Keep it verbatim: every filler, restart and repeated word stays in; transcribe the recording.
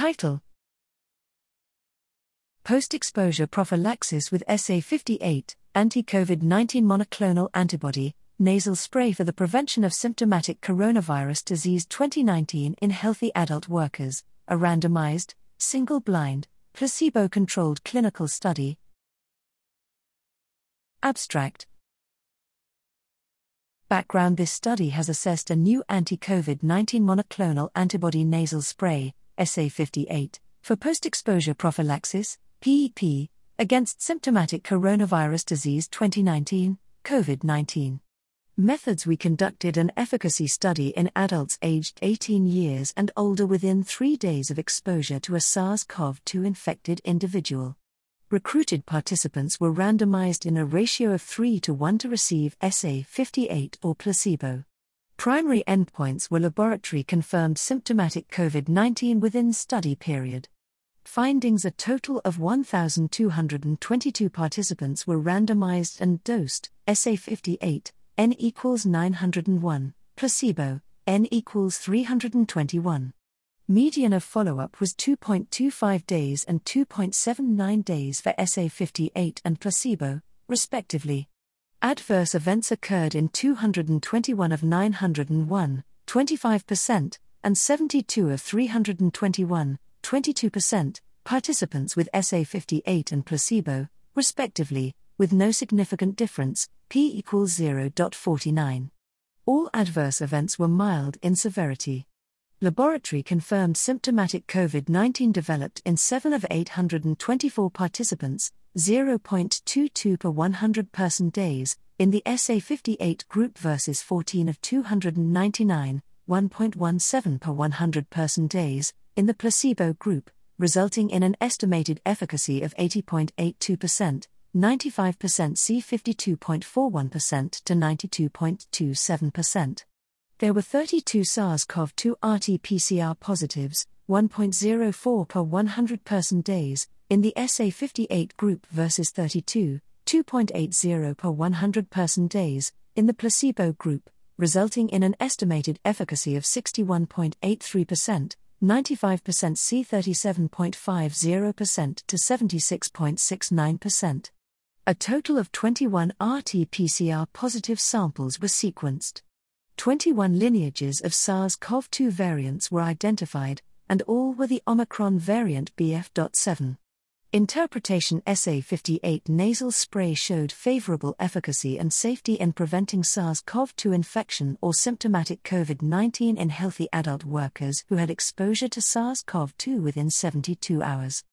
Title: Post-exposure prophylaxis with S A fifty-eight, anti-COVID nineteen monoclonal antibody, nasal spray for the prevention of symptomatic coronavirus disease twenty nineteen in healthy adult workers, a randomized, single-blind, placebo-controlled clinical study. Abstract. Background: this study has assessed a new anti-COVID nineteen monoclonal antibody nasal spray, S A fifty-eight, for post-exposure prophylaxis, P E P, against symptomatic coronavirus disease twenty nineteen, COVID nineteen. Methods: we conducted an efficacy study in adults aged eighteen years and older within three days of exposure to a SARS-C o V two infected individual. Recruited participants were randomized in a ratio of three to one to receive S A fifty-eight or placebo. Primary endpoints were laboratory-confirmed symptomatic COVID nineteen within study period. Findings: a total of one thousand two hundred twenty-two participants were randomized and dosed, S A fifty-eight, N equals nine hundred one, placebo, N equals three hundred twenty-one. Median of follow-up was two point two five days and two point seven nine days for S A fifty-eight and placebo, respectively. Adverse events occurred in two hundred twenty-one of nine hundred one, twenty-five percent, and seventy-two of three hundred twenty-one, twenty-two percent, participants with S A fifty-eight and placebo, respectively, with no significant difference, p equals zero point four nine. All adverse events were mild in severity. Laboratory-confirmed symptomatic COVID nineteen developed in seven of eight hundred twenty-four participants, zero point two two per one hundred person days, in the S A fifty-eight group versus fourteen of two hundred ninety-nine, one point one seven per one hundred person days, in the placebo group, resulting in an estimated efficacy of eighty point eight two percent, ninety-five percent C fifty-two point four one percent to ninety-two point two seven percent. There were thirty-two SARS-C o V two R T P C R positives, one point zero four per one hundred person days, in the S A fifty-eight group versus thirty-two, two point eight zero per one hundred person days, in the placebo group, resulting in an estimated efficacy of sixty-one point eight three percent, ninety-five percent C thirty-seven point five zero percent to seventy-six point six nine percent. A total of twenty-one R T P C R positive samples were sequenced. twenty-one lineages of SARS-C o V two variants were identified, and all were the Omicron variant B F point seven. Interpretation: S A fifty-eight nasal spray showed favorable efficacy and safety in preventing SARS-C o V two infection or symptomatic COVID nineteen in healthy adult workers who had exposure to SARS-C o V two within seventy-two hours.